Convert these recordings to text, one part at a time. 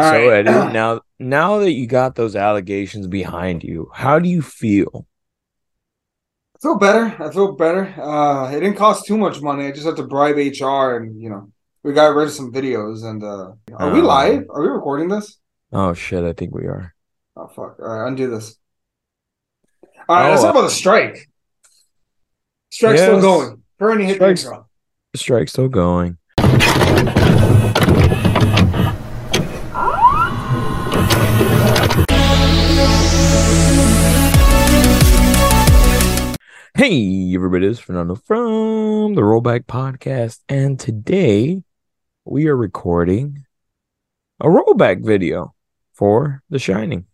All right. Eddie, now that you got those allegations behind you, how do you feel? I feel better. It didn't cost too much money. I just had to bribe HR, and we got rid of some videos. And are we live? Are we recording this? Oh shit! I think we are. Oh fuck! All right, undo this. All right, let's talk about the strike. Strike's still going. Bernie hit the intro. Strike's still going. Hey, everybody, it's Fernando from The Rollback Podcast, and today we are recording a rollback video for The Shining.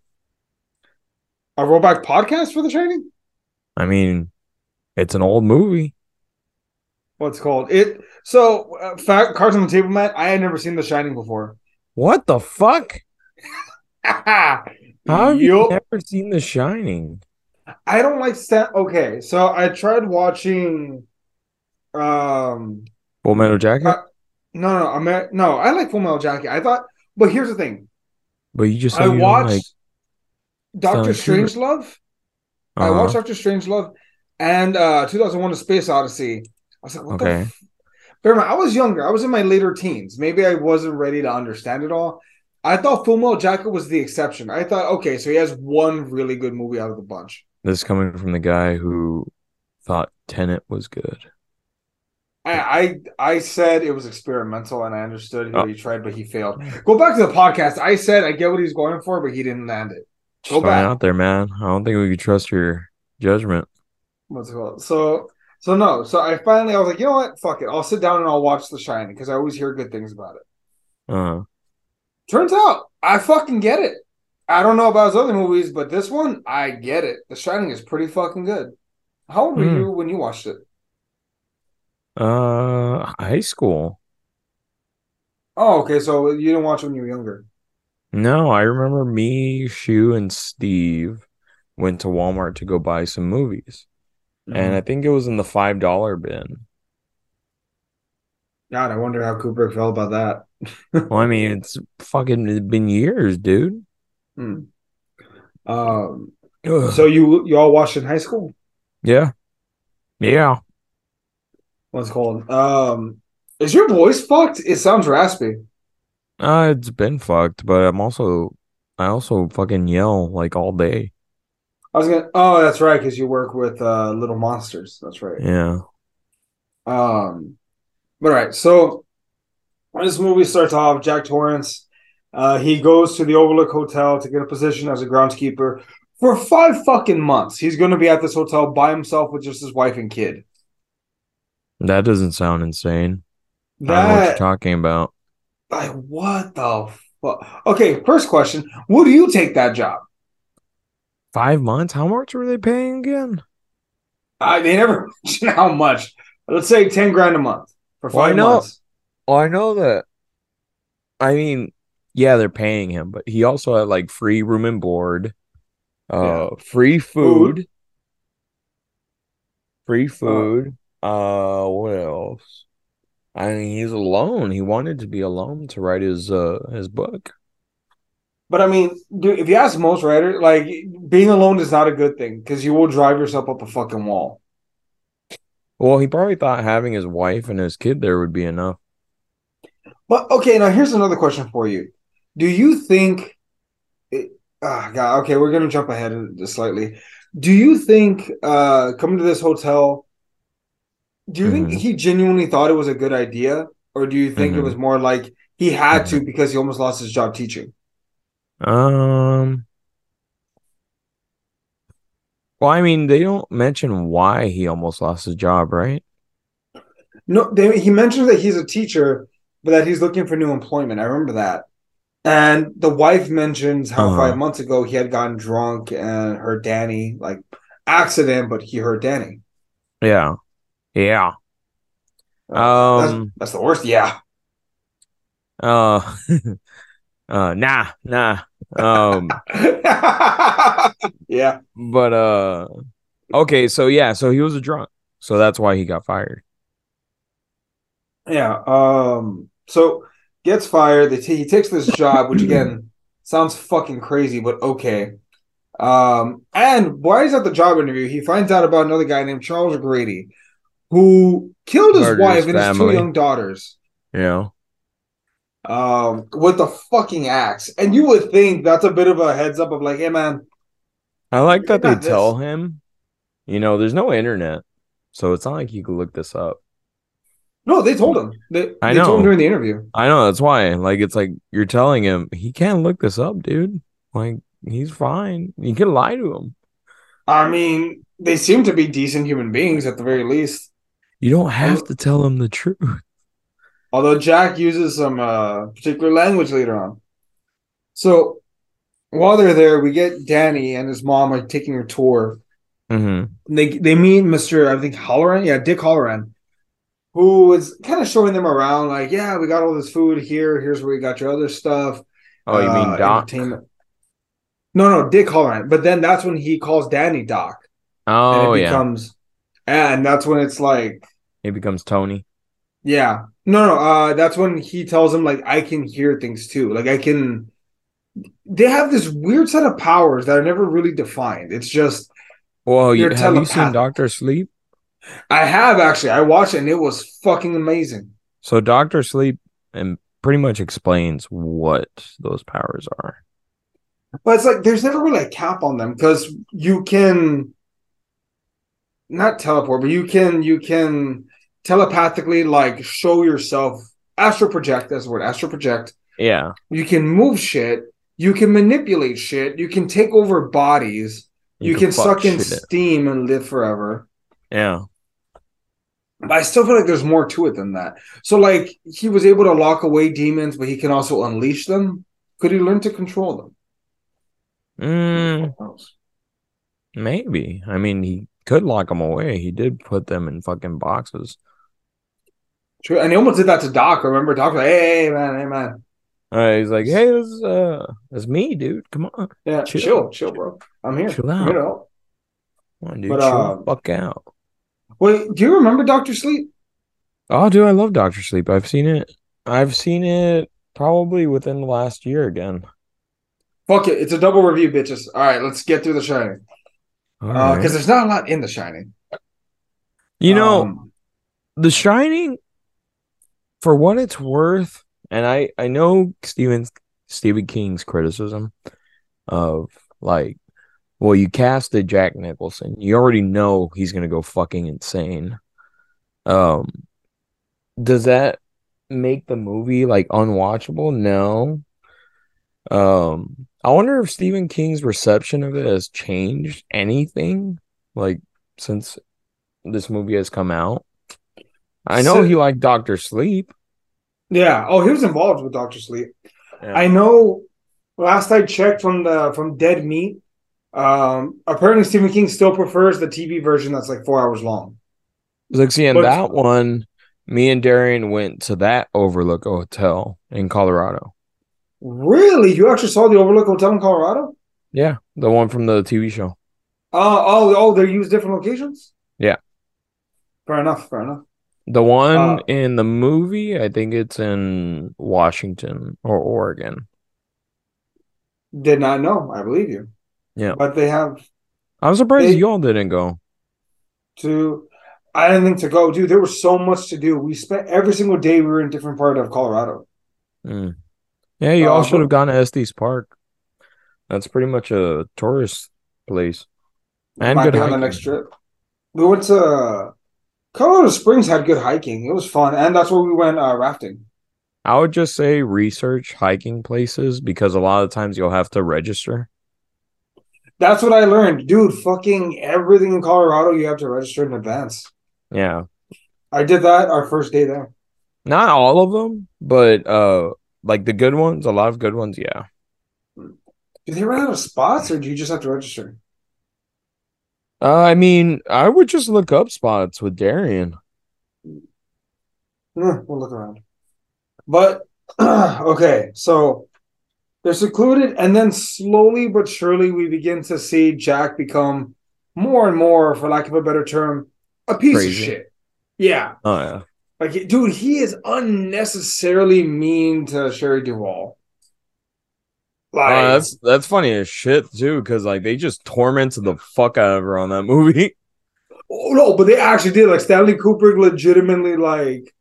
A rollback podcast for The Shining? I mean, it's an old movie. What's called? Cards on the table, Matt, I had never seen The Shining before. What the fuck? How have you never seen The Shining? I don't like that. Okay, so I tried watching Full Metal Jacket? No, I like Full Metal Jacket. I thought, but here's the thing. But you just said you watched Dr. Strangelove. I watched Dr. Strangelove and 2001: A Space Odyssey. I was like, what the bear in mind, I was younger. I was in my later teens. Maybe I wasn't ready to understand it all. I thought Full Metal Jacket was the exception. I thought, okay, so he has one really good movie out of the bunch. This is coming from the guy who thought Tenet was good. I said it was experimental, and I understood what he tried, but he failed. Go back to the podcast. I said I get what he's going for, but he didn't land it. Go back out there, man. I don't think we could trust your judgment. What's it called? So no. So I was like, you know what? Fuck it. I'll sit down and I'll watch The Shining because I always hear good things about it. Turns out I fucking get it. I don't know about his other movies, but this one, I get it. The Shining is pretty fucking good. How old were you when you watched it? High school. Oh, okay. So you didn't watch it when you were younger. No, I remember me, Shu, and Steve went to Walmart to go buy some movies. Mm-hmm. And I think it was in the $5 bin. God, I wonder how Kubrick felt about that. Well, I mean, it's fucking been years, dude. So you all watched in high school? Yeah. What's it called? Is your voice fucked? It sounds raspy. It's been fucked, but I also fucking yell like all day. Oh, that's right, because you work with little monsters. That's right. Yeah. But all right, so when this movie starts off, Jack Torrance, he goes to the Overlook Hotel to get a position as a groundskeeper for 5 fucking months. He's going to be at this hotel by himself with just his wife and kid. That doesn't sound insane. I don't know what you're talking about. Like, what the fuck? Okay, first question. Would you take that job? 5 months? How much were they paying again? They never mentioned how much. Let's say $10,000 a month for 5 months. I know that. I mean... Yeah, they're paying him, but he also had like free room and board, free food. What else? I mean, he's alone. He wanted to be alone to write his book. But I mean, dude, if you ask most writers, like being alone is not a good thing because you will drive yourself up a fucking wall. Well, he probably thought having his wife and his kid there would be enough. But okay, now here's another question for you. Do you think... we're going to jump ahead slightly. Do you think coming to this hotel, do you think he genuinely thought it was a good idea? Or do you think it was more like he had to because he almost lost his job teaching? Well, I mean, they don't mention why he almost lost his job, right? No, he mentions that he's a teacher, but that he's looking for new employment. I remember that. And the wife mentions how 5 months ago he had gotten drunk and hurt Danny. Like, accident, but he hurt Danny. Yeah. That's the worst, yeah. Nah. Yeah. But, okay, so yeah, so he was a drunk. So that's why he got fired. Yeah. So gets fired. He takes this job, which again sounds fucking crazy, but okay. And while he's at the job interview, he finds out about another guy named Charles Grady, who killed his wife and his two young daughters. Yeah. With the fucking axe. And you would think that's a bit of a heads up of like, hey man. I like that they tell him. You know, there's no internet, so it's not like you can look this up. No, they told him. They told him during the interview. I know, that's why. Like, it's like you're telling him he can't look this up, dude. Like, he's fine. You can lie to him. I mean, they seem to be decent human beings at the very least. You don't have to tell him the truth. Although Jack uses some particular language later on. So while they're there, we get Danny and his mom are taking a tour. Mm-hmm. They meet Mr. Halloran. Yeah, Dick Halloran, who was kind of showing them around. Like, yeah, we got all this food here. Here's where we got your other stuff. Oh, you mean Doc? No, Dick Halloran. But then that's when he calls Danny Doc. Oh, and that's when it's like... It becomes Tony. Yeah. That's when he tells him, like, I can hear things too. Like, I can... They have this weird set of powers that are never really defined. It's just... Whoa, have you seen Doctor Sleep? I have, actually. I watched it, and it was fucking amazing. So Doctor Sleep pretty much explains what those powers are. But it's like, there's never really a cap on them, because you can... Not teleport, but you can telepathically, like, show yourself. Astral project, that's the word, astral project. Yeah. You can move shit. You can manipulate shit. You can take over bodies. You can suck in steam and live forever. Yeah. But I still feel like there's more to it than that. So, like, he was able to lock away demons, but he can also unleash them. Could he learn to control them? Maybe. I mean, he could lock them away. He did put them in fucking boxes. True. And he almost did that to Doc. Remember? Doc was like, hey, man. He's like, hey, it's me, dude. Come on. Yeah, chill, bro. I'm here. Chill out. Come on, dude. But, chill the fuck out. Wait, do you remember Dr. Sleep? Oh, dude, I love Dr. Sleep. I've seen it probably within the last year again. Fuck it. It's a double review, bitches. All right, let's get through The Shining. Because there's not a lot in The Shining. You know, The Shining, for what it's worth, and I know Stephen King's criticism of, like, well, you casted Jack Nicholson. You already know he's going to go fucking insane. Does that make the movie, like, unwatchable? No. I wonder if Stephen King's reception of it has changed anything, like, since this movie has come out. I know he liked Dr. Sleep. Yeah. Oh, he was involved with Dr. Sleep. Yeah. I know. Last I checked from Dead Meat, apparently Stephen King still prefers the TV version that's like 4 hours long. Like, seeing that one, me and Darian went to that Overlook Hotel in Colorado. Really? You actually saw the Overlook Hotel in Colorado? Yeah, the one from the TV show. They use different locations? Yeah. Fair enough. The one in the movie, I think it's in Washington or Oregon. Did not know. I believe you. Yeah. But they have... I'm surprised y'all didn't go. I didn't think to go. Dude, there was so much to do. We spent every single day we were in a different part of Colorado. Mm. Yeah, you all should have gone to Estes Park. That's pretty much a tourist place. And good hiking. On the next trip. We went to... Colorado Springs had good hiking. It was fun. And that's where we went rafting. I would just say research hiking places, because a lot of times you'll have to register. That's what I learned. Dude, fucking everything in Colorado, you have to register in advance. Yeah. I did that our first day there. Not all of them, but like the good ones, a lot of good ones, yeah. Did they run out of spots, or do you just have to register? I mean, I would just look up spots with Darian. We'll look around. But, okay, so they're secluded, and then slowly but surely we begin to see Jack become more and more, for lack of a better term, a piece of shit. Yeah. Oh, yeah. Like, dude, he is unnecessarily mean to Shelley Duvall. Like, that's funny as shit too, because like they just tormented the fuck out of her on that movie. Oh no, but they actually did. Like Stanley Kubrick legitimately, like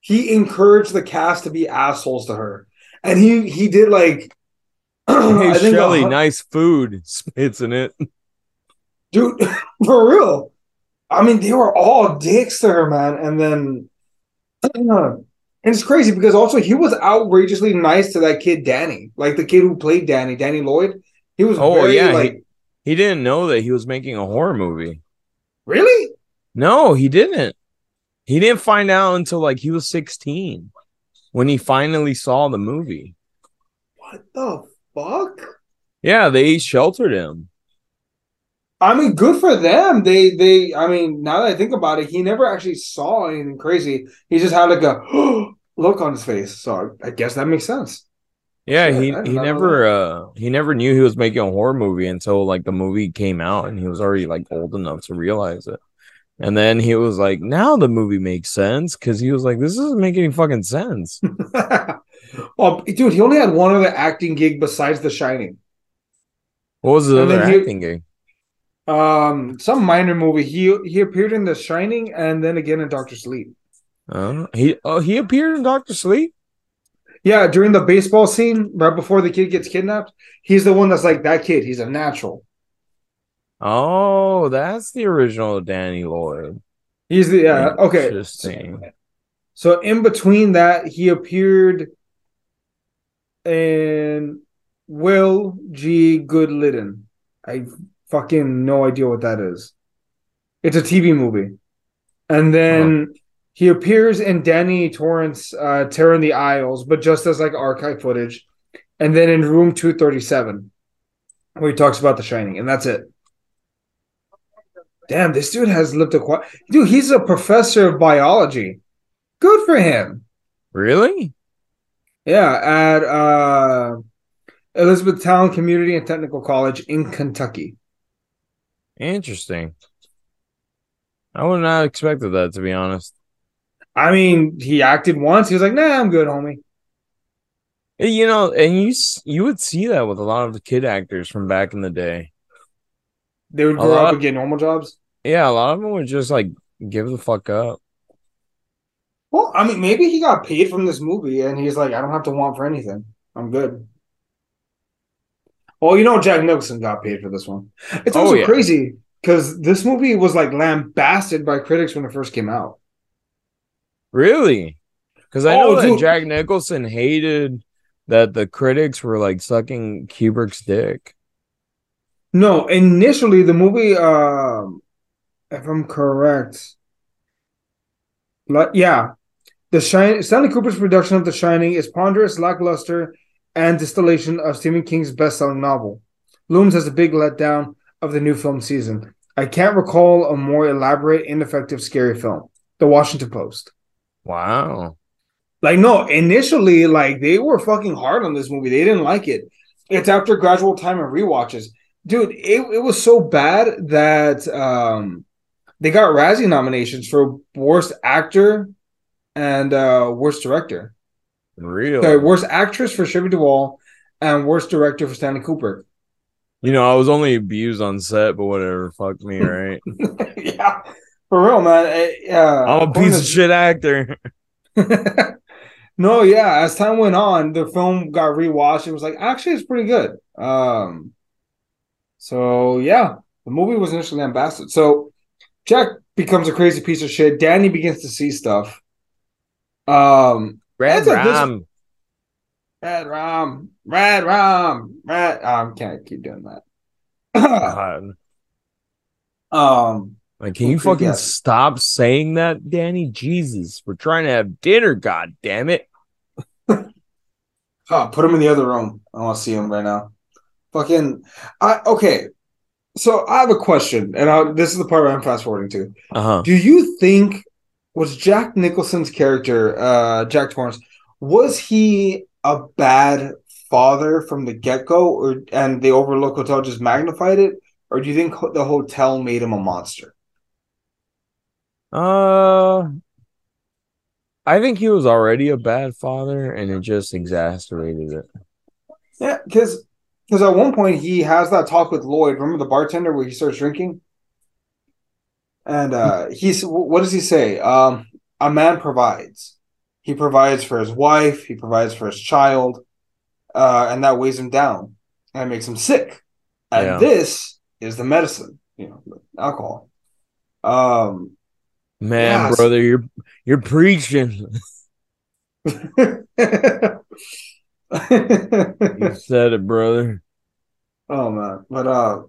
he encouraged the cast to be assholes to her, and he did like. Hey, Shelley, nice food, spits in it, dude. For real. I mean, they were all dicks to her, man. And then, and it's crazy because also he was outrageously nice to that kid, Danny. Like the kid who played Danny, Danny Lloyd. He was he didn't know that he was making a horror movie. Really? No, he didn't. He didn't find out until like he was 16 when he finally saw the movie. What the fuck? Yeah, they sheltered him. I mean, good for them. They. I mean, now that I think about it, he never actually saw anything crazy. He just had like a look on his face. So I guess that makes sense. Yeah, so he never knew he was making a horror movie until like the movie came out, and he was already like old enough to realize it. And then he was like, now the movie makes sense, because he was like, this doesn't make any fucking sense. Well, dude, he only had one other acting gig besides The Shining. What was the other acting gig? Some minor movie. He appeared in The Shining and then again in Doctor Sleep. He appeared in Doctor Sleep. Yeah, during the baseball scene, right before the kid gets kidnapped, he's the one that's like that kid. He's a natural. Oh, that's the original Danny Lloyd. He's the okay. Interesting. So in between that, he appeared in Will G. Goodlitten. I fucking no idea what that is. It's a TV movie. And then he appears in Danny Torrance, Terror in the Isles, but just as like archive footage. And then in Room 237, where he talks about The Shining. And that's it. Damn, this dude has lived a quiet... Dude, he's a professor of biology. Good for him. Really? Yeah, at Elizabethtown Community and Technical College in Kentucky. Interesting. I would not have expected that, to be honest. I mean, he acted once. He was like, nah, I'm good, homie. You know, and you would see that with a lot of the kid actors from back in the day. They would grow up and get normal jobs? Yeah, a lot of them would just, like, give the fuck up. Well, I mean, maybe he got paid from this movie, and he's like, I don't have to want for anything. I'm good. Well, you know Jack Nicholson got paid for this one. It's also crazy, because this movie was, like, lambasted by critics when it first came out. Really? Because I know that Jack Nicholson hated that the critics were, like, sucking Kubrick's dick. No, initially, the movie, if I'm correct... Yeah, Stanley Kubrick's production of The Shining is ponderous, lackluster, and distillation of Stephen King's best-selling novel. Looms as a big letdown of the new film season. I can't recall a more elaborate, ineffective, scary film. The Washington Post. Wow. Like, no, initially, like, they were fucking hard on this movie. They didn't like it. It's after gradual time and rewatches. Dude, it was so bad that... They got Razzie nominations for Worst Actor and Worst Director. Really? Sorry, Worst Actress for Shelley Duvall and Worst Director for Stanley Kubrick. You know, I was only abused on set, but whatever. Fuck me, right? Yeah. For real, man. I'm a piece of shit actor. No, yeah. As time went on, the film got rewatched. It was like, actually, it's pretty good. So, yeah. The movie was initially lambasted. So... Jack becomes a crazy piece of shit. Danny begins to see stuff. Red Rum. Can't keep doing that. God. Like, can you fucking stop saying that, Danny? Jesus, we're trying to have dinner. God damn it! Put him in the other room. I want to see him right now. Fucking. Okay. So I have a question, and this is the part where I'm fast-forwarding to. Do you think, was Jack Nicholson's character, Jack Torrance, was he a bad father from the get-go, and the Overlook Hotel just magnified it? Or do you think the hotel made him a monster? I think he was already a bad father, and it just exacerbated it. Yeah, because at one point he has that talk with Lloyd. Remember the bartender where he starts drinking? And he's, what does he say? A man provides. He provides for his wife. He provides for his child. And that weighs him down. And it makes him sick. And this is the medicine, you know, alcohol. Man, brother, you're preaching. You said it, brother. Oh man, but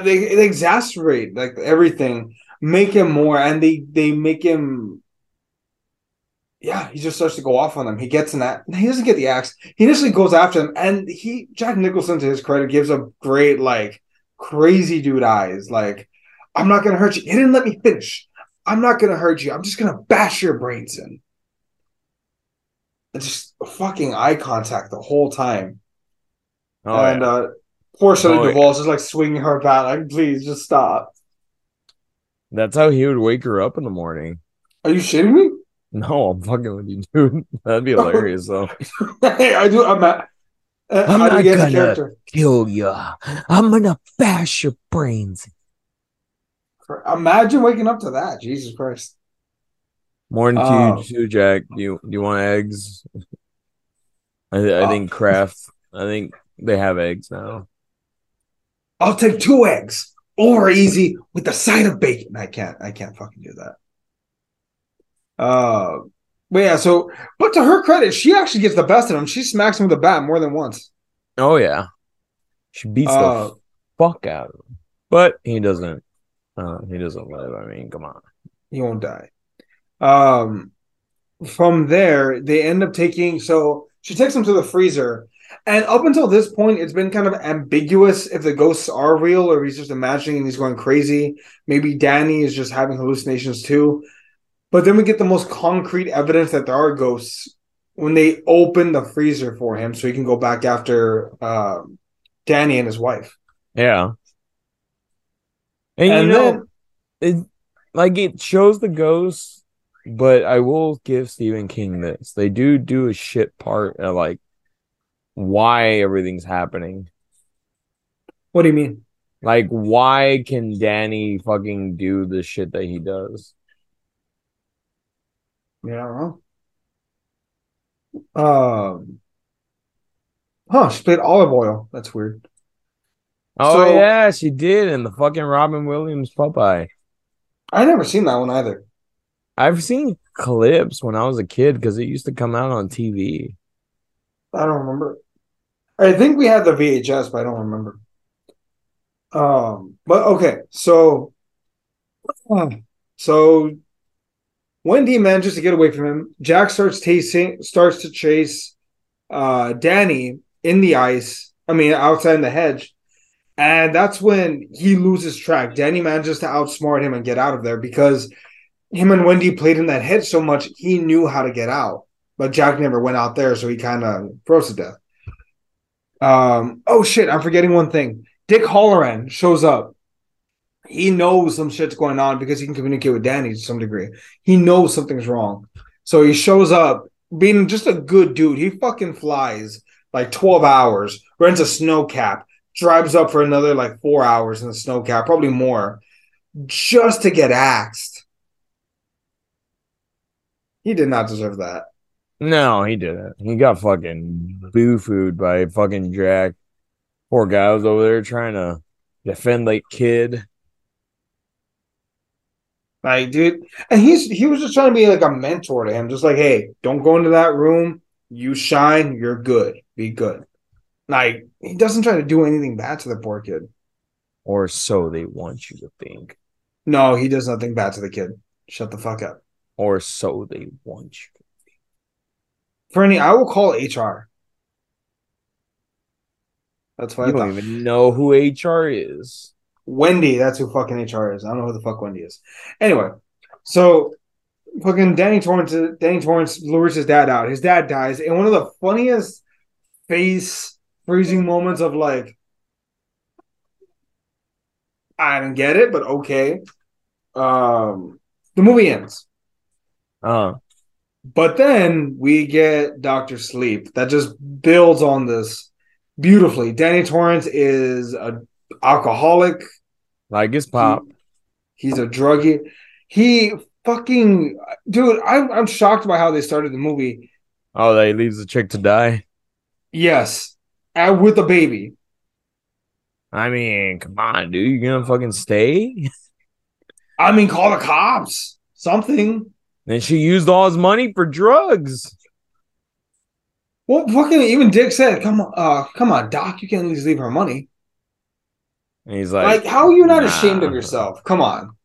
they exacerbate like everything, make him more, and they make him. Yeah, he just starts to go off on them. He gets an axe. He doesn't get the axe. He initially goes after them, and Jack Nicholson, to his credit, gives a great like crazy dude eyes. Like, I'm not gonna hurt you. He didn't let me finish. I'm not going to hurt you. I'm just going to bash your brains in. And just fucking eye contact the whole time. Oh, and poor Shelley Duvall is just like swinging her bat. Like, please, just stop. That's how he would wake her up in the morning. Are you shitting me? No, I'm fucking with you, dude. That'd be hilarious, though. Hey, I'm not going to kill you. I'm going to bash your brains in. Imagine waking up to that. Jesus Christ. Morning to you, Jack. Do you want eggs? I think Kraft. I think they have eggs now. I'll take 2 eggs over easy with a side of bacon. I can't fucking do that. But yeah. So, but to her credit, she actually gets the best of him. She smacks him with a bat more than once. Oh yeah, she beats the fuck out of him. But he doesn't. He doesn't live. I mean, come on. He won't die. From there, they end up taking... So, she takes him to the freezer. And up until this point, it's been kind of ambiguous if the ghosts are real or he's just imagining and he's going crazy. Maybe Danny is just having hallucinations too. But then we get the most concrete evidence that there are ghosts when they open the freezer for him so he can go back after Danny and his wife. Yeah. And you know, then, it shows the ghosts, but I will give Stephen King this. They do a shit part of, like, why everything's happening. What do you mean? Like, why can Danny fucking do the shit that he does? Yeah, I don't know. She played olive oil. That's weird. Oh, yeah, she did in the fucking Robin Williams Popeye. I never seen that one either. I've seen clips when I was a kid because it used to come out on TV. I don't remember. I think we had the VHS, but I don't remember. But okay, so Wendy manages to get away from him. Jack starts to chase Danny in the ice. I mean, outside in the hedge. And that's when he loses track. Danny manages to outsmart him and get out of there because him and Wendy played in that hedge so much, he knew how to get out. But Jack never went out there, so he kind of froze to death. Oh, shit, I'm forgetting one thing. Dick Halloran shows up. He knows some shit's going on because he can communicate with Danny to some degree. He knows something's wrong. So he shows up, being just a good dude. He fucking flies like 12 hours, rents a snow cap, drives up for another, 4 hours in the snow cap, probably more, just to get axed. He did not deserve that. No, he didn't. He got fucking boo-fooed by fucking Jack. Poor guy was over there trying to defend, kid. Like, dude. And he was just trying to be, a mentor to him. Just like, hey, don't go into that room. You shine. You're good. Be good. He doesn't try to do anything bad to the poor kid. Or so they want you to think. No, he does nothing bad to the kid. Shut the fuck up. Or so they want you to think. Fernie, I will call HR. That's why I don't even know who HR is. Wendy, that's who fucking HR is. I don't know who the fuck Wendy is. Anyway, so fucking Danny Torrance lures his dad out. His dad dies. And one of the funniest freezing moments of I don't get it, but okay. The movie ends. But then we get Doctor Sleep. That just builds on this beautifully. Danny Torrance is an alcoholic. Like his pop. He's a druggie. He fucking... Dude, I'm shocked by how they started the movie. Oh, that he leaves the chick to die? Yes. With a baby. I mean, come on, dude. You're going to fucking stay? I mean, call the cops. Something. And she used all his money for drugs. Well, fucking even Dick said, come on, Doc, you can't just leave her money. And he's like, how are you not ashamed of yourself? Come on.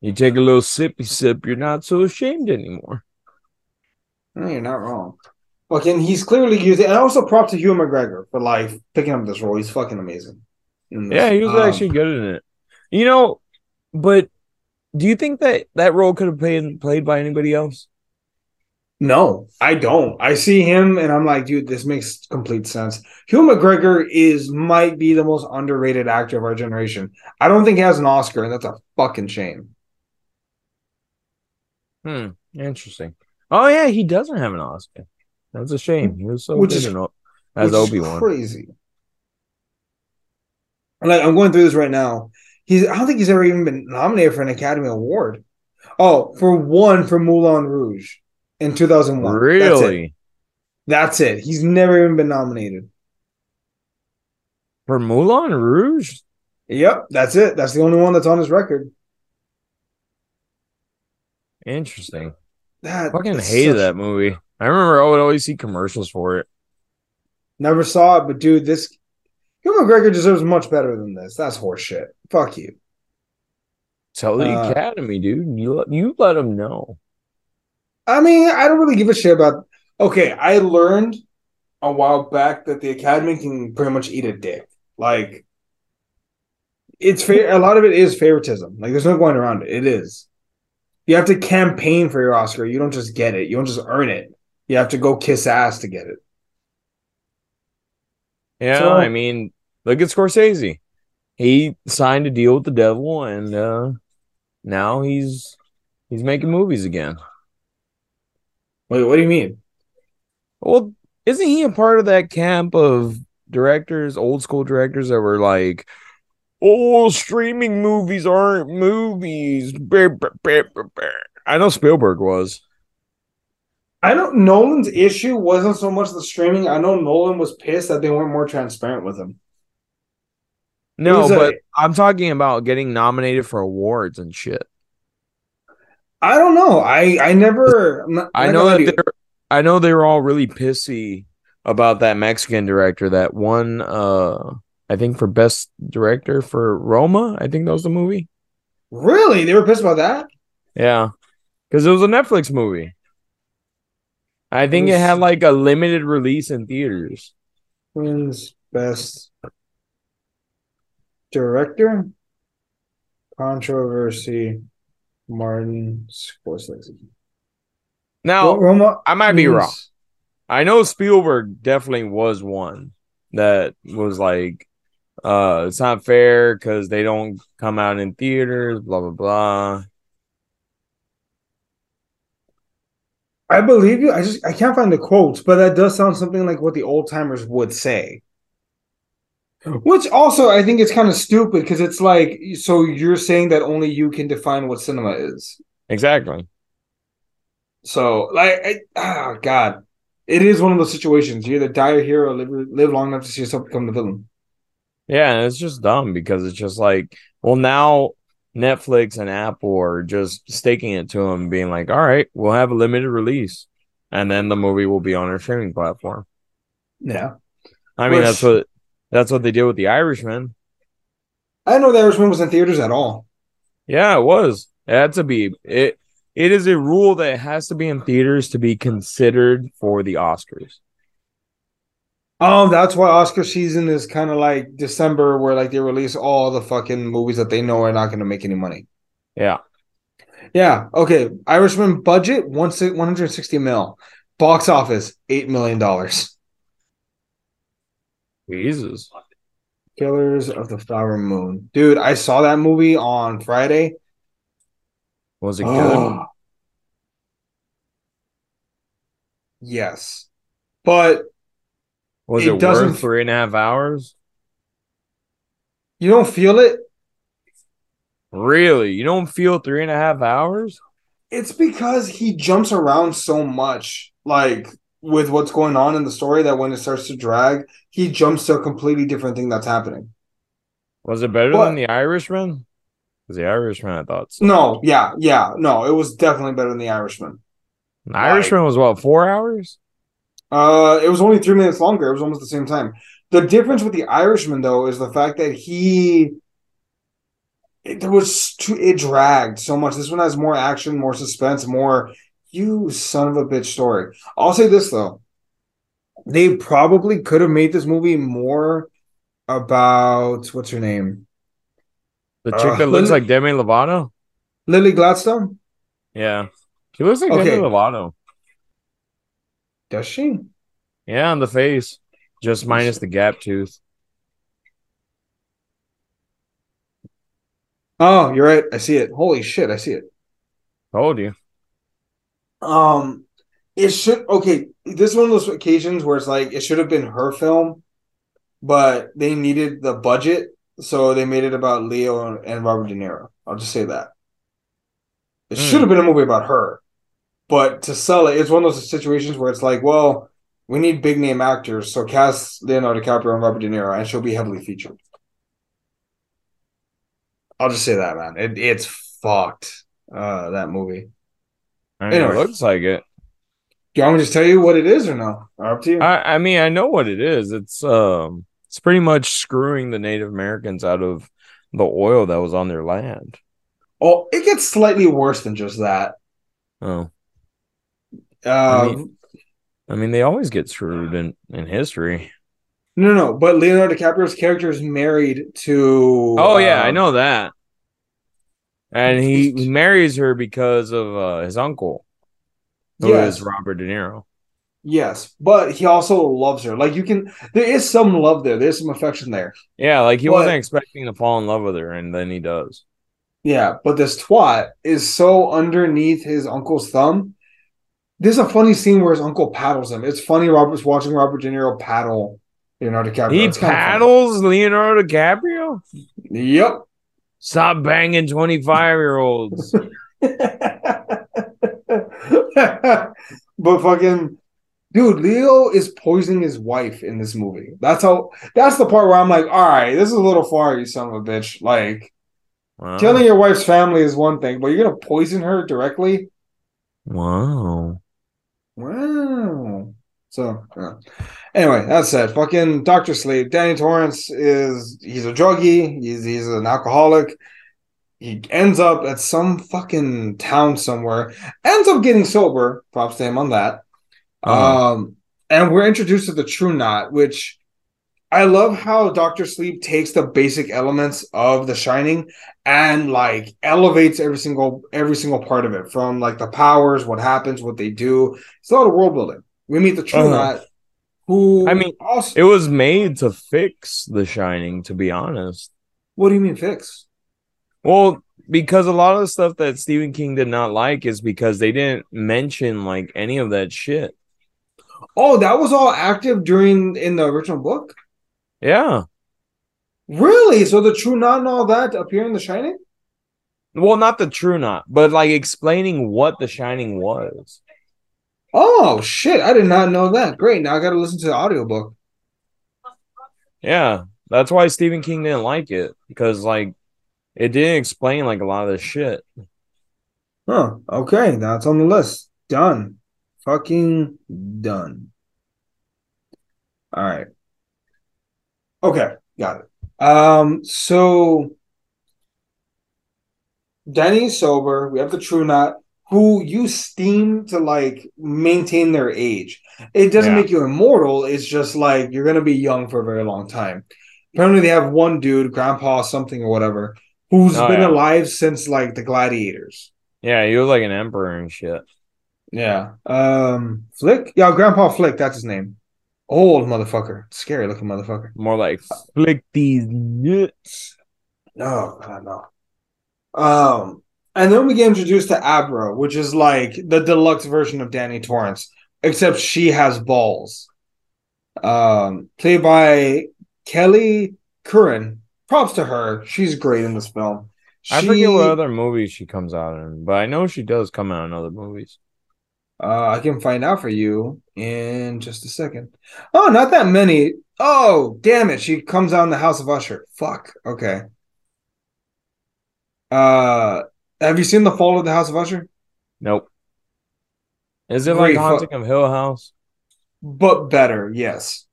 You take a little sippy sip, you're not so ashamed anymore. No, you're not wrong. Fucking, he's clearly using, and also props to Ewan McGregor for, like, picking up this role. He's fucking amazing. Yeah, he was actually good in it. You know, but... Do you think that role could have been played by anybody else? No, I don't. I see him and I'm like, dude, this makes complete sense. Hugh McGregor might be the most underrated actor of our generation. I don't think he has an Oscar, and that's a fucking shame. Interesting. Oh yeah, he doesn't have an Oscar. That's a shame. He was so good as Obi-Wan. Crazy. Like, I'm going through this right now. I don't think he's ever even been nominated for an Academy Award. Oh, for Moulin Rouge in 2001. Really? That's it. He's never even been nominated. For Moulin Rouge? Yep, that's it. That's the only one that's on his record. Interesting. I fucking hated that movie. I remember I would always see commercials for it. Never saw it, but dude, this... Ewan McGregor deserves much better than this. That's horseshit. Fuck you. Tell the Academy, dude. You let them know. I mean, I don't really give a shit about... Okay, I learned a while back that the Academy can pretty much eat a dick. Like, it's a lot of it is favoritism. Like, there's no going around it. It is. You have to campaign for your Oscar. You don't just get it. You don't just earn it. You have to go kiss ass to get it. Yeah, so, I mean, look at Scorsese. He signed a deal with the devil, and now he's making movies again. Wait, what do you mean? Well, isn't he a part of that camp of directors, old school directors that were like, oh, streaming movies aren't movies. I know Spielberg was. I know Nolan's issue wasn't so much the streaming. I know Nolan was pissed that they weren't more transparent with him. No, but I'm talking about getting nominated for awards and shit. I don't know. I never. I know they were all really pissy about that Mexican director that won. I think for best director for Roma. I think that was the movie. Really, they were pissed about that. Yeah, because it was a Netflix movie. I think it had like a limited release in theaters. Wins best director? Controversy. Martin Scorsese. Now, I might be wrong. I know Spielberg definitely was one that was like, it's not fair because they don't come out in theaters, blah, blah, blah. I believe you. I can't find the quotes, but that does sound something like what the old timers would say. Which also I think it's kind of stupid because it's like, so you're saying that only you can define what cinema is. Exactly. So like, God, it is one of those situations. You either die a hero or live long enough to see yourself become the villain. Yeah, and it's just dumb because it's just like, well, now Netflix and Apple are just staking it to them, being like, all right, we'll have a limited release and then the movie will be on our streaming platform. Yeah. I mean, that's what they did with The Irishman. I didn't know The Irishman was in theaters at all. Yeah, it was. It had to be. It is a rule that it has to be in theaters to be considered for the Oscars. That's why Oscar season is kind of like December, where like they release all the fucking movies that they know are not going to make any money. Yeah. Yeah. Okay. Irishman budget, 160 mil. Box office, $8 million. Jesus. Killers of the Flower Moon. Dude, I saw that movie on Friday. Was it good? Yes. But was it worth 3.5 hours? You don't feel it? Really? You don't feel 3.5 hours? It's because he jumps around so much, like with what's going on in the story, that when it starts to drag, he jumps to a completely different thing that's happening. Was it better than The Irishman? Because The Irishman, I thought. So. No, yeah. No, it was definitely better than The Irishman. The Irishman was, what, 4 hours? It was only 3 minutes longer. It was almost the same time. The difference with The Irishman, though, is the fact that it dragged so much. This one has more action, more suspense, more you son of a bitch story. I'll say this, though. They probably could have made this movie more about, what's her name? The chick that looks like Demi Lovato? Lily Gladstone? Yeah. She looks like Demi Lovato. Does she? Yeah, on the face. Just minus the gap tooth. Oh, you're right. I see it. Holy shit, I see it. Told you. This is one of those occasions where it's like it should have been her film, but they needed the budget, so they made it about Leo and Robert De Niro. I'll just say that. It should have been a movie about her, but to sell it, it's one of those situations where it's like, well, we need big name actors, so cast Leonardo DiCaprio and Robert De Niro, and she'll be heavily featured. I'll just say that, man. It's fucked, that movie. I mean, anyway, it looks like it. Do you want me to just tell you what it is or no? Up to you. I mean, I know what it is. It's pretty much screwing the Native Americans out of the oil that was on their land. Oh, it gets slightly worse than just that. Oh. I mean, they always get screwed in history. No, but Leonardo DiCaprio's character is married to... Oh, yeah, I know that. And he marries her because of his uncle, who is Robert De Niro. Yes, but he also loves her. Like, there is some love there. There's some affection there. Yeah, like, he wasn't expecting to fall in love with her, and then he does. Yeah, but this twat is so underneath his uncle's thumb. There's a funny scene where his uncle paddles him. It's funny Robert's watching Robert De Niro paddle Leonardo DiCaprio. He paddles Leonardo DiCaprio? Yep. Stop banging 25-year-olds. But fucking... Dude, Leo is poisoning his wife in this movie. That's the part where I'm like, all right, this is a little far, you son of a bitch. Like, wow. Killing your wife's family is one thing, but you're going to poison her directly? Wow. So, anyway, that said, fucking Dr. Sleep, Danny Torrance he's a druggie, he's an alcoholic. He ends up at some fucking town somewhere, ends up getting sober, props to him on that. And we're introduced to the True Knot, which I love how Dr. Sleep takes the basic elements of The Shining and like elevates every single part of it, from like the powers, what happens, what they do. It's a lot of world building. We meet the True Knot, who... I mean, it was made to fix The Shining, to be honest. What do you mean fix? Well, because a lot of the stuff that Stephen King did not like is because they didn't mention, like, any of that shit. Oh, that was all active in the original book? Yeah. Really? So the True Knot and all that appear in The Shining? Well, not the True Knot, but, like, explaining what The Shining was. Oh, shit. I did not know that. Great. Now I got to listen to the audiobook. Yeah. That's why Stephen King didn't like it. Because, like, it didn't explain, like, a lot of this shit. Huh. Okay. Now it's on the list. Done. Fucking done. All right. Okay. Got it. So, Danny's sober. We have the True Knot, who use steam to like maintain their age. It doesn't make you immortal. It's just like you're gonna be young for a very long time. Apparently, they have one dude, Grandpa something or whatever, who's been alive since like the gladiators. Yeah, he was like an emperor and shit. Yeah, Flick. Yeah, Grandpa Flick. That's his name. Old motherfucker, scary looking motherfucker. More like Flick these nuts. No, God, no. And then we get introduced to Abra, which is like the deluxe version of Danny Torrance, except she has balls. Played by Kelly Curran. Props to her. She's great in this film. I forget what other movies she comes out in, but I know she does come out in other movies. I can find out for you in just a second. Oh, not that many. Oh, damn it. She comes out in The House of Usher. Fuck. Okay. Have you seen The Fall of the House of Usher? Nope. Is it like Haunting of Hill House? But better, yes.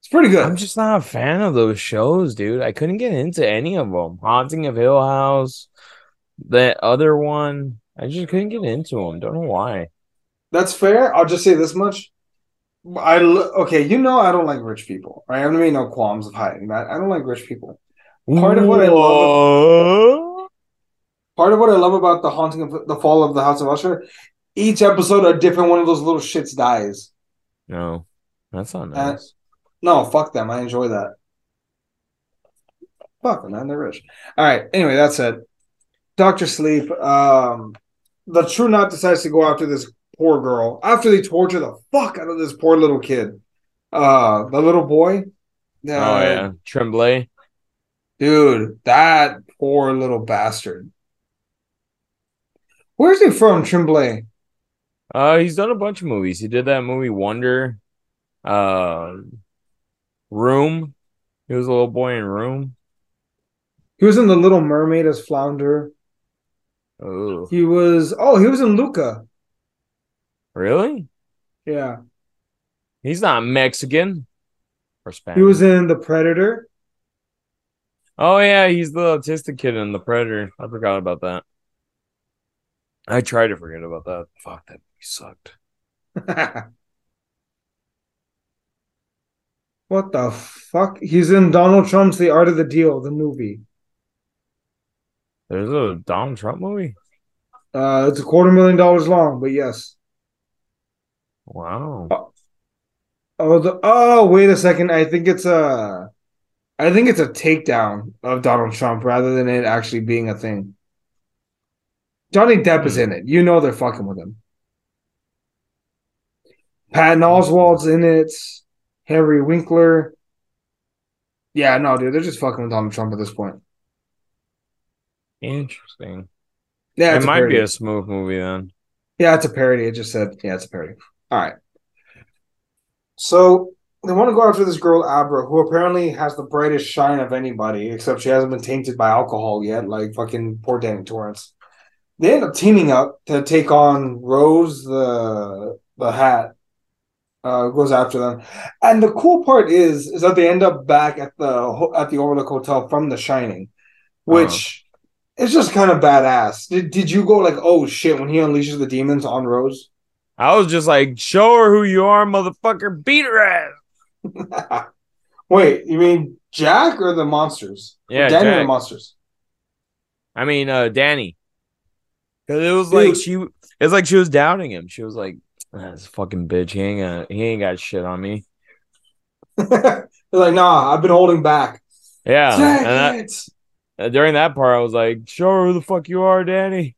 It's pretty good. I'm just not a fan of those shows, dude. I couldn't get into any of them. Haunting of Hill House, that other one. I just couldn't get into them. Don't know why. That's fair. I'll just say this much. Okay, you know I don't like rich people, right? I'm going to make no qualms of hiding that. I don't like rich people. Part of what I love about the Haunting of the Fall of the House of Usher, each episode a different one of those little shits dies. No, that's not nice. No, fuck them. I enjoy that. Fuck them, man. They're rich. All right. Anyway, that's it. Dr. Sleep. The True Knot decides to go after this poor girl after they torture the fuck out of this poor little kid. The little boy. Oh, yeah. Tremblay. Dude, that poor little bastard. Where's he from, Tremblay? He's done a bunch of movies. He did that movie Wonder, Room. He was a little boy in Room. He was in The Little Mermaid as Flounder. Oh. He was in Luca. Really? Yeah. He's not Mexican or Spanish. He was in The Predator. Oh, yeah, he's the autistic kid in The Predator. I forgot about that. I tried to forget about that. Fuck, that sucked. What the fuck? He's in Donald Trump's The Art of the Deal, the movie. There's a Donald Trump movie? It's $250,000 long, but yes. Wow. Wait a second. I think it's a takedown of Donald Trump rather than it actually being a thing. Johnny Depp is in it. You know they're fucking with him. Patton Oswalt's in it. Henry Winkler. Yeah, no, dude. They're just fucking with Donald Trump at this point. Interesting. Yeah, it might be a smooth movie then. Yeah, it's a parody. It just said, yeah, it's a parody. All right. So they want to go after this girl, Abra, who apparently has the brightest shine of anybody, except she hasn't been tainted by alcohol yet, like fucking poor Danny Torrance. They end up teaming up to take on Rose the Hat. Goes after them, and the cool part is that they end up back at the Overlook Hotel from The Shining, which is just kind of badass. Did you go like, oh shit, when he unleashes the demons on Rose? I was just like, show her who you are, motherfucker, beat her ass. Wait, you mean Jack or the monsters? Yeah, Danny or the monsters. I mean, Danny. Because it was like it's like she was doubting him. She was like, this fucking bitch, he ain't got shit on me. They're like, nah, I've been holding back. Yeah. And during that part, I was like, show her who the fuck you are, Danny.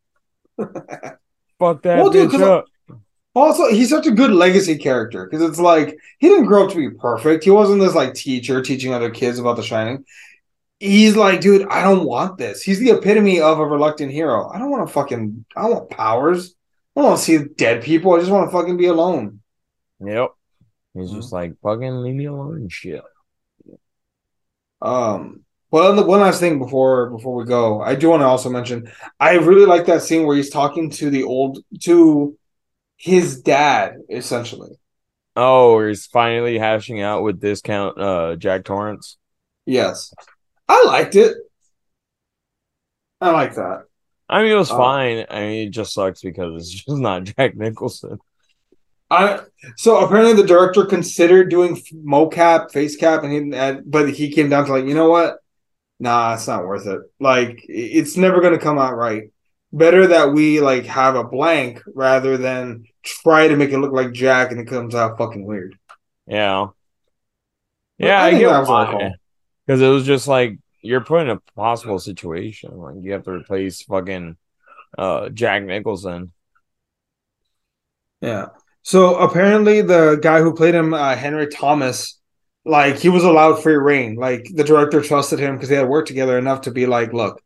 Fuck that bitch up. Also, he's such a good legacy character because it's like he didn't grow up to be perfect. He wasn't this like teacher teaching other kids about The Shining. He's like, dude, I don't want this. He's the epitome of a reluctant hero. I don't want powers. I don't want to see dead people. I just want to fucking be alone. Yep. He's just like, fucking leave me alone and shit. Well, one last thing before we go. I do want to also mention, I really like that scene where he's talking to his dad, essentially. Oh, he's finally hashing out with discount Jack Torrance? Yes. I liked it. I like that. I mean, it was fine. I mean, it just sucks because it's just not Jack Nicholson. So apparently the director considered doing mocap, face cap, but he came down to like, you know what? Nah, it's not worth it. Like, it's never going to come out right. Better that we like have a blank rather than try to make it look like Jack and it comes out fucking weird. Yeah. Yeah, I get why. Because it was just like, you're put in a possible situation. Like, you have to replace fucking Jack Nicholson. Yeah. So apparently the guy who played him, Henry Thomas, like, he was allowed free reign. Like, the director trusted him because they had worked together enough to be like, look,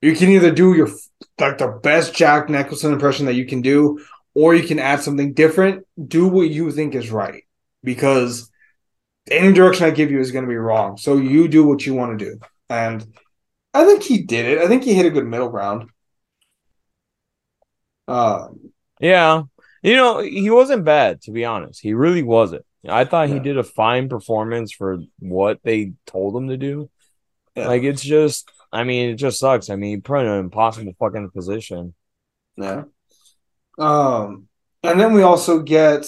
you can either do your like the best Jack Nicholson impression that you can do, or you can add something different. Do what you think is right, because any direction I give you is going to be wrong. So you do what you want to do. And I think he did it. I think he hit a good middle ground. Yeah. You know, he wasn't bad, to be honest. He really wasn't. I thought he did a fine performance for what they told him to do. Yeah. Like, it's just, I mean, it just sucks. I mean, put in an impossible fucking position. Yeah. And then we also get,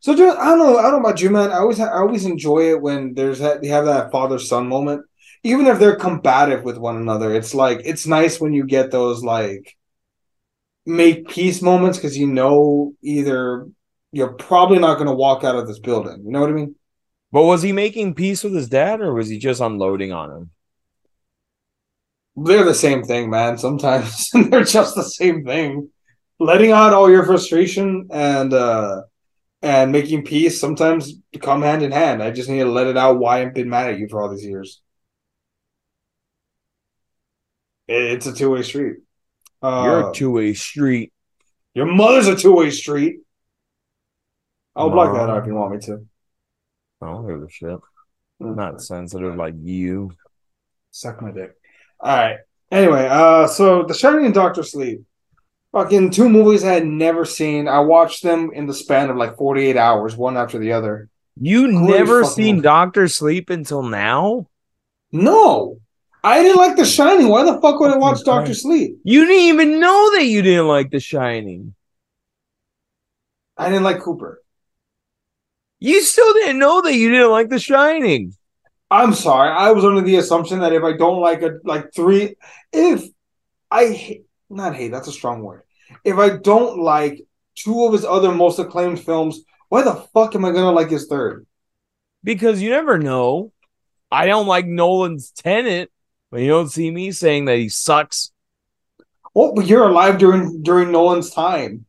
so just, I don't know about you, man. I always enjoy it when there's that, they have that father-son moment. Even if they're combative with one another, it's like, it's nice when you get those, like, make peace moments, because you know either you're probably not going to walk out of this building. You know what I mean? But was he making peace with his dad, or was he just unloading on him? They're the same thing, man. Sometimes they're just the same thing. Letting out all your frustration and making peace sometimes come hand in hand. I just need to let it out why I've been mad at you for all these years. It's a two-way street. You're a two-way street. Your mother's a two-way street. I'll block that out if you want me to. I don't give a shit. I'm not sensitive like you. Suck my dick. All right. Anyway, so The Shining and Doctor Sleep. Fucking two movies I had never seen. I watched them in the span of like 48 hours, one after the other. You never seen Doctor Sleep until now? No. I didn't like The Shining. Why the fuck would I watch Doctor Sleep? You didn't even know that you didn't like The Shining. I didn't like Cooper. You still didn't know that you didn't like The Shining. I'm sorry. I was under the assumption that if I don't like a like three, if I hate, that's a strong word. If I don't like two of his other most acclaimed films, why the fuck am I gonna like his third? Because you never know. I don't like Nolan's Tenet. But you don't see me saying that he sucks. Well, but you're alive during Nolan's time.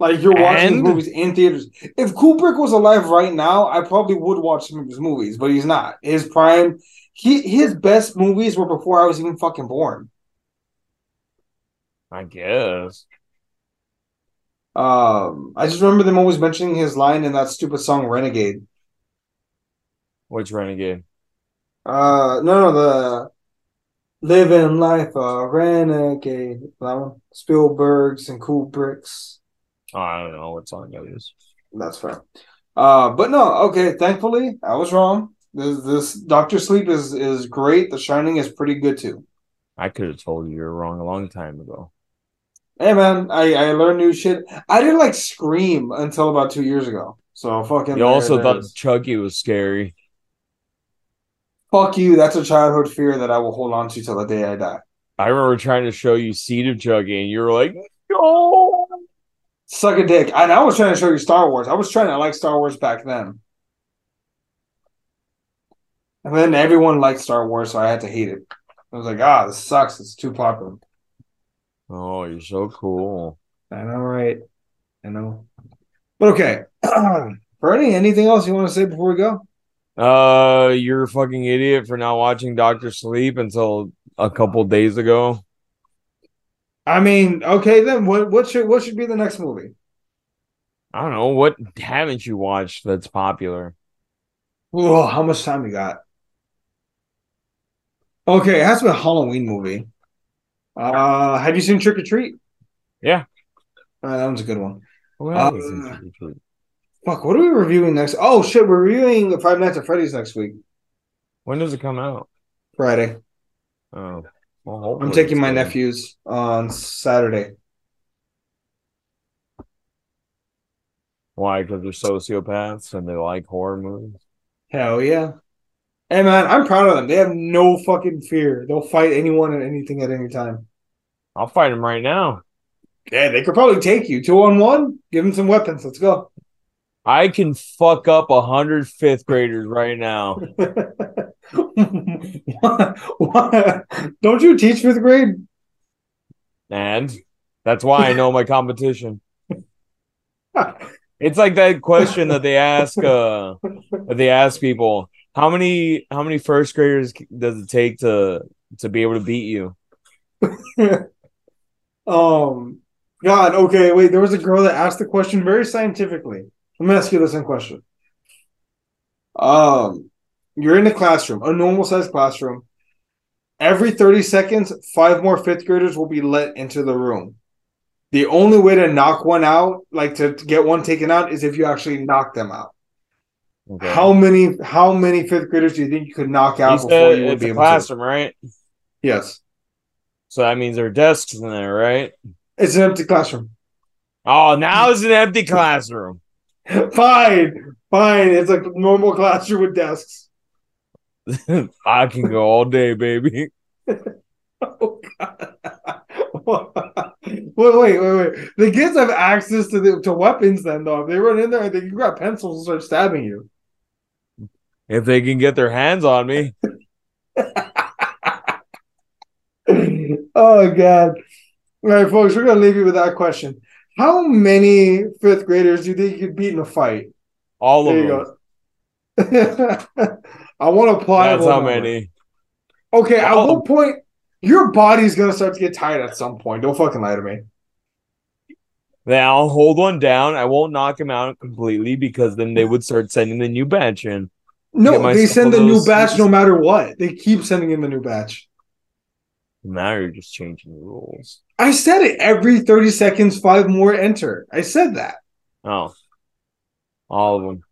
Like, you're watching his movies in theaters. If Kubrick was alive right now, I probably would watch some of his movies, but he's not. His prime, his best movies were before I was even fucking born. I guess. I just remember them always mentioning his line in that stupid song, Renegade. Which Renegade? The Living Life a Renegade. That one. Spielberg's and Kubrick's. Oh, I don't know what song that is. That's fair. But no, okay. Thankfully, I was wrong. This Doctor Sleep is great. The Shining is pretty good too. I could have told you you were wrong a long time ago. Hey man, I learned new shit. I didn't like Scream until about 2 years ago. So fucking. You also thought Chucky was scary. Fuck you, that's a childhood fear that I will hold on to till the day I die. I remember trying to show you Seed of Chucky, and you were like, no! Suck a dick. And I was trying to show you Star Wars. I was trying to like Star Wars back then. And then everyone liked Star Wars, so I had to hate it. I was like, this sucks. It's too popular. Oh, you're so cool. I know, right? I know. But okay. Bernie, anything else you want to say before we go? You're a fucking idiot for not watching Doctor Sleep until a couple days ago. I mean, okay, then what should be the next movie? I don't know. What haven't you watched that's popular? Oh, how much time you got? Okay, it has to be a Halloween movie. Have you seen Trick or Treat? Yeah. That one's a good one. Well, Trick or Treat. Fuck, what are we reviewing next? Oh, shit, we're reviewing Five Nights at Freddy's next week. When does it come out? Friday. Oh. Well, I'm taking my nephews on Saturday. Why? Because they're sociopaths and they like horror movies? Hell yeah. Hey, man, I'm proud of them. They have no fucking fear. They'll fight anyone and anything at any time. I'll fight them right now. Yeah, they could probably take you. 2-on-1? Give them some weapons. Let's go. I can fuck up 100 fifth graders right now. What? Don't you teach fifth grade? And that's why I know my competition. It's like that question that they ask people, how many first graders does it take to be able to beat you? God, okay, wait, there was a girl that asked the question very scientifically. Let me ask you the same question. You're in a classroom, a normal-sized classroom. Every 30 seconds, 5 more fifth graders will be let into the room. The only way to knock one out, like to get one taken out, is if you actually knock them out. Okay. How many fifth graders do you think you could knock out before you would be able to? It's a classroom, right? Yes. So that means there are desks in there, right? It's an empty classroom. Oh, now it's an empty classroom. Fine. It's like a normal classroom with desks. I can go all day, baby. Oh, God. Wait. The kids have access to weapons then, though. If they run in there, they can grab pencils and start stabbing you. If they can get their hands on me. Oh, God. All right, folks, we're going to leave you with that question. How many fifth graders do you think you could beat in a fight? All of them. I want to apply. That's how many. Okay, at what point your body's going to start to get tired at some point. Don't fucking lie to me. Then I'll hold one down. I won't knock him out completely because then they would start sending the new batch in. No, they send the new batch no matter what. They keep sending in the new batch. Now you're just changing the rules. I said it. Every 30 seconds, 5 more enter. I said that. Oh. All of them.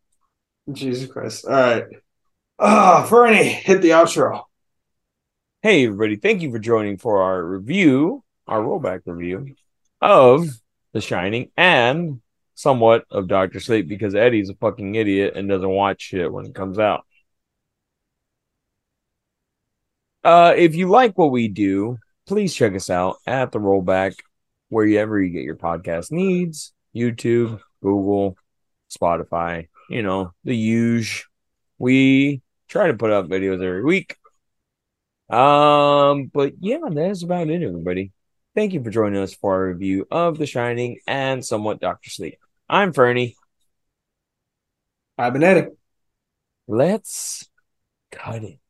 Jesus Christ. All right. Fernie, hit the outro. Hey, everybody. Thank you for joining for our rollback review of The Shining and somewhat of Dr. Sleep, because Eddie's a fucking idiot and doesn't watch shit when it comes out. If you like what we do, please check us out at The Rollback, wherever you get your podcast needs. YouTube, Google, Spotify, the huge. We try to put up videos every week. But yeah, that's about it, everybody. Thank you for joining us for our review of The Shining and somewhat Dr. Sleep. I'm Fernie. I've been Eddie. Let's cut it.